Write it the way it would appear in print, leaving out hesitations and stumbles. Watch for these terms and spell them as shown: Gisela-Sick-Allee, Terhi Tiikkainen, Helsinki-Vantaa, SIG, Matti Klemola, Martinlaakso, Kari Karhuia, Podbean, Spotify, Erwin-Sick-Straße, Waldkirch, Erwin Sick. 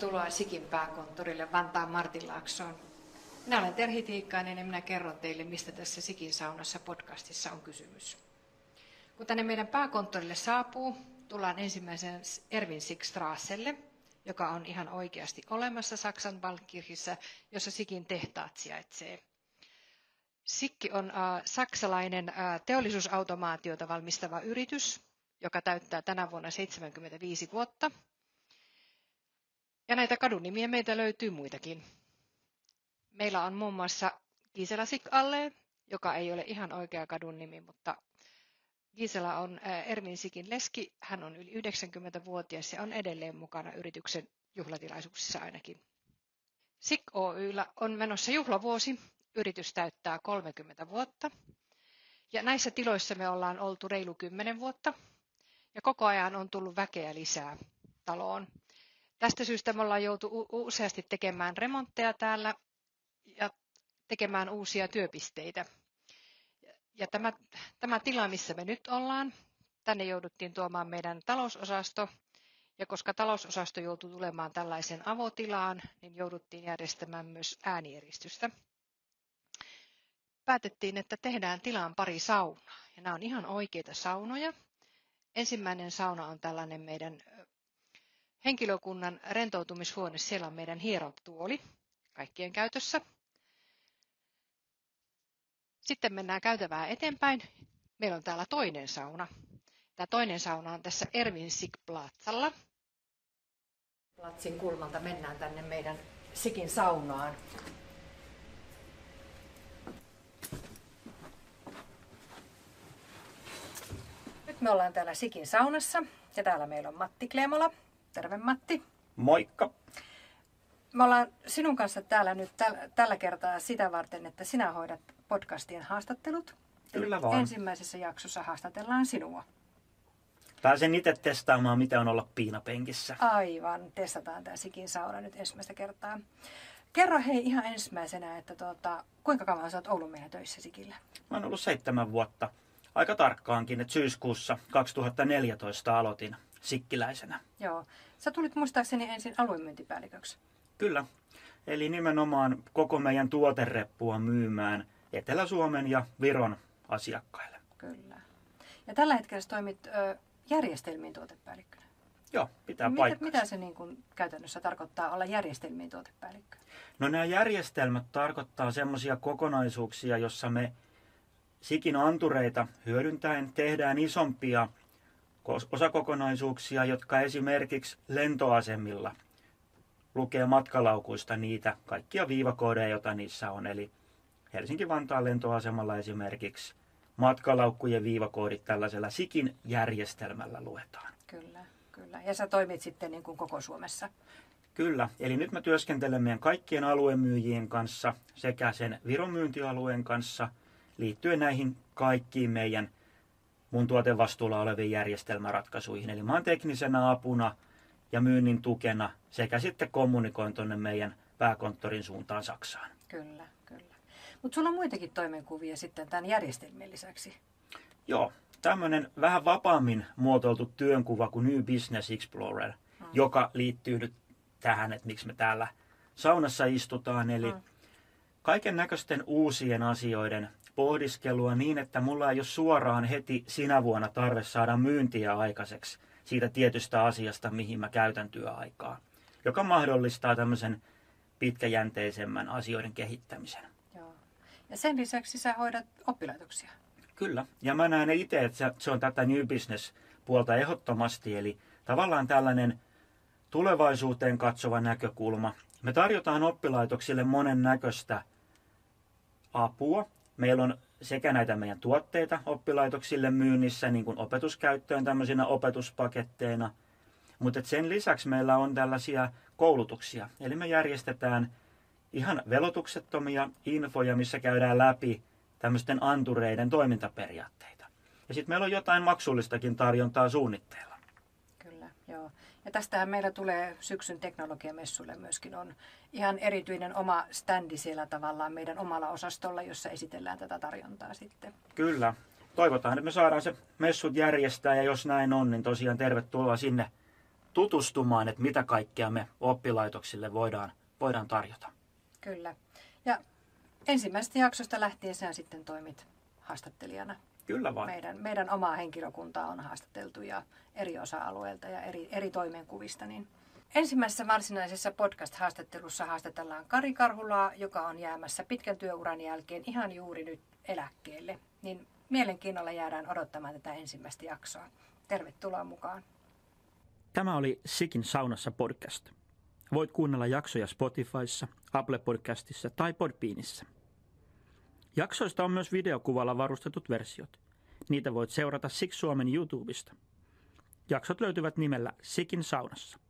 Tervetuloa SIGin pääkonttorille Vantaan Martinlaaksoon. Minä olen Terhi Tiikkainen ja minä kerron teille, mistä tässä SIGin saunassa podcastissa on kysymys. Kun tänne meidän pääkonttorille saapuu, tullaan ensimmäisen Erwin-Sick-Straßelle, joka on ihan oikeasti olemassa Saksan Waldkirchissä, jossa SIGin tehtaat sijaitsee. SIG on saksalainen teollisuusautomaatiota valmistava yritys, joka täyttää tänä vuonna 75 vuotta. Ja näitä kadunimiä meitä löytyy muitakin. Meillä on muun muassa Gisela-Sick-Allee, joka ei ole ihan oikea kadun nimi, mutta Gisela on Erwin Sickin leski. Hän on yli 90-vuotias ja on edelleen mukana yrityksen juhlatilaisuuksissa ainakin. SICK Oy:llä on menossa juhlavuosi. Yritys täyttää 30 vuotta. Ja näissä tiloissa me ollaan oltu reilu 10 vuotta. Ja koko ajan on tullut väkeä lisää taloon. Tästä syystä me ollaan joutu useasti tekemään remontteja täällä ja tekemään uusia työpisteitä. Ja tämä tila, missä me nyt ollaan, tänne jouduttiin tuomaan meidän talousosasto. Ja koska talousosasto joutui tulemaan tällaiseen avotilaan, niin jouduttiin järjestämään myös äänieristystä. Päätettiin, että tehdään tilaan pari saunaa. Ja nämä on ihan oikeita saunoja. Ensimmäinen sauna on tällainen meidän henkilökunnan rentoutumishuone, siellä on meidän hierotuoli kaikkien käytössä. Sitten mennään käytävää eteenpäin. Meillä on täällä toinen sauna. Tämä toinen sauna on tässä Erwin-Sick-platsalla. Platsin kulmalta mennään tänne meidän SIGin saunaan. Nyt me ollaan täällä SIGin saunassa ja täällä meillä on Matti Klemola. Terve Matti. Moikka. Me ollaan sinun kanssa täällä nyt tällä kertaa sitä varten, että sinä hoidat podcastien haastattelut. Kyllä vaan. Ensimmäisessä jaksossa haastatellaan sinua. Pääsen itse testaamaan, mitä on olla piinapenkissä. Aivan, testataan tämä SIGin sauna nyt ensimmäistä kertaa. Kerro hei ihan ensimmäisenä, että kuinka kauan sä oot ollut meillä töissä SIGillä? Mä oon ollut 7 vuotta. Aika tarkkaankin, että syyskuussa 2014 aloitin sikkiläisenä. Joo. Sä tulit muistaakseni ensin aluemyyntipäälliköksi. Kyllä. Eli nimenomaan koko meidän tuotereppua myymään Etelä-Suomen ja Viron asiakkaille. Kyllä. Ja tällä hetkellä toimit järjestelmiin tuotepäällikkönä. Joo, pitää paikkansa. Mitä se niin kuin käytännössä tarkoittaa olla järjestelmiin tuotepäällikkö? No nämä järjestelmät tarkoittaa semmoisia kokonaisuuksia, jossa me SIGin antureita hyödyntäen tehdään isompia osakokonaisuuksia, jotka esimerkiksi lentoasemilla lukee matkalaukuista niitä kaikkia viivakoodeja, joita niissä on. Eli Helsinki-Vantaan lentoasemalla esimerkiksi matkalaukkujen viivakoodit tällaisella SIGin järjestelmällä luetaan. Kyllä, kyllä. Ja sä toimit sitten niin kuin koko Suomessa? Kyllä. Eli nyt mä työskentelen meidän kaikkien aluemyyjien kanssa sekä sen Viron myyntialueen kanssa liittyen näihin kaikkiin meidän mun tuotevastuulla oleviin järjestelmäratkaisuihin. Eli mä oon teknisenä apuna ja myynnin tukena sekä sitten kommunikoin tuonne meidän pääkonttorin suuntaan Saksaan. Kyllä, kyllä. Mutta sulla on muitakin toimenkuvia sitten tämän järjestelmien lisäksi. Joo, tämmöinen vähän vapaammin muotoiltu työnkuva kuin New Business Explorer, joka liittyy nyt tähän, että miksi me täällä saunassa istutaan. Eli kaiken näköisten uusien asioiden pohdiskelua niin, että mulla ei ole suoraan heti sinä vuonna tarve saada myyntiä aikaiseksi siitä tietystä asiasta, mihin mä käytän työaikaa, joka mahdollistaa tämmöisen pitkäjänteisemmän asioiden kehittämisen. Joo. Ja sen lisäksi sä hoidat oppilaitoksia. Kyllä, ja mä näen itse, että se on tätä New Business-puolta ehdottomasti, eli tavallaan tällainen tulevaisuuteen katsova näkökulma. Me tarjotaan oppilaitoksille monennäköistä apua. Meillä on sekä näitä meidän tuotteita oppilaitoksille myynnissä, niin kuin opetuskäyttöön tämmöisinä opetuspaketteina, mutta sen lisäksi meillä on tällaisia koulutuksia. Eli me järjestetään ihan velotuksettomia infoja, missä käydään läpi tämmöisten antureiden toimintaperiaatteita. Ja sitten meillä on jotain maksullistakin tarjontaa suunnitteilla. Kyllä, joo. Ja tästähän meillä tulee syksyn teknologiamessulle myöskin on ihan erityinen oma ständi siellä tavallaan meidän omalla osastolla, jossa esitellään tätä tarjontaa sitten. Kyllä. Toivotaan, että me saadaan se messut järjestää ja jos näin on, niin tosiaan tervetuloa sinne tutustumaan, että mitä kaikkea me oppilaitoksille voidaan tarjota. Kyllä. Ja ensimmäisestä jaksosta lähtien sinä sitten toimit haastattelijana. Kyllä vaan. Meidän omaa henkilökuntaa on haastateltu ja eri osa-alueilta ja eri toimenkuvista. Niin ensimmäisessä varsinaisessa podcast-haastattelussa haastatellaan Kari Karhulaa, joka on jäämässä pitkän työuran jälkeen ihan juuri nyt eläkkeelle. Niin mielenkiinnolla jäädään odottamaan tätä ensimmäistä jaksoa. Tervetuloa mukaan. Tämä oli SIGin saunassa podcast. Voit kuunnella jaksoja Spotifyssa, Apple Podcastissa tai Podbeanissa. Jaksoista on myös videokuvalla varustetut versiot. Niitä voit seurata SIG Suomen YouTubesta. Jaksot löytyvät nimellä SIGin saunassa.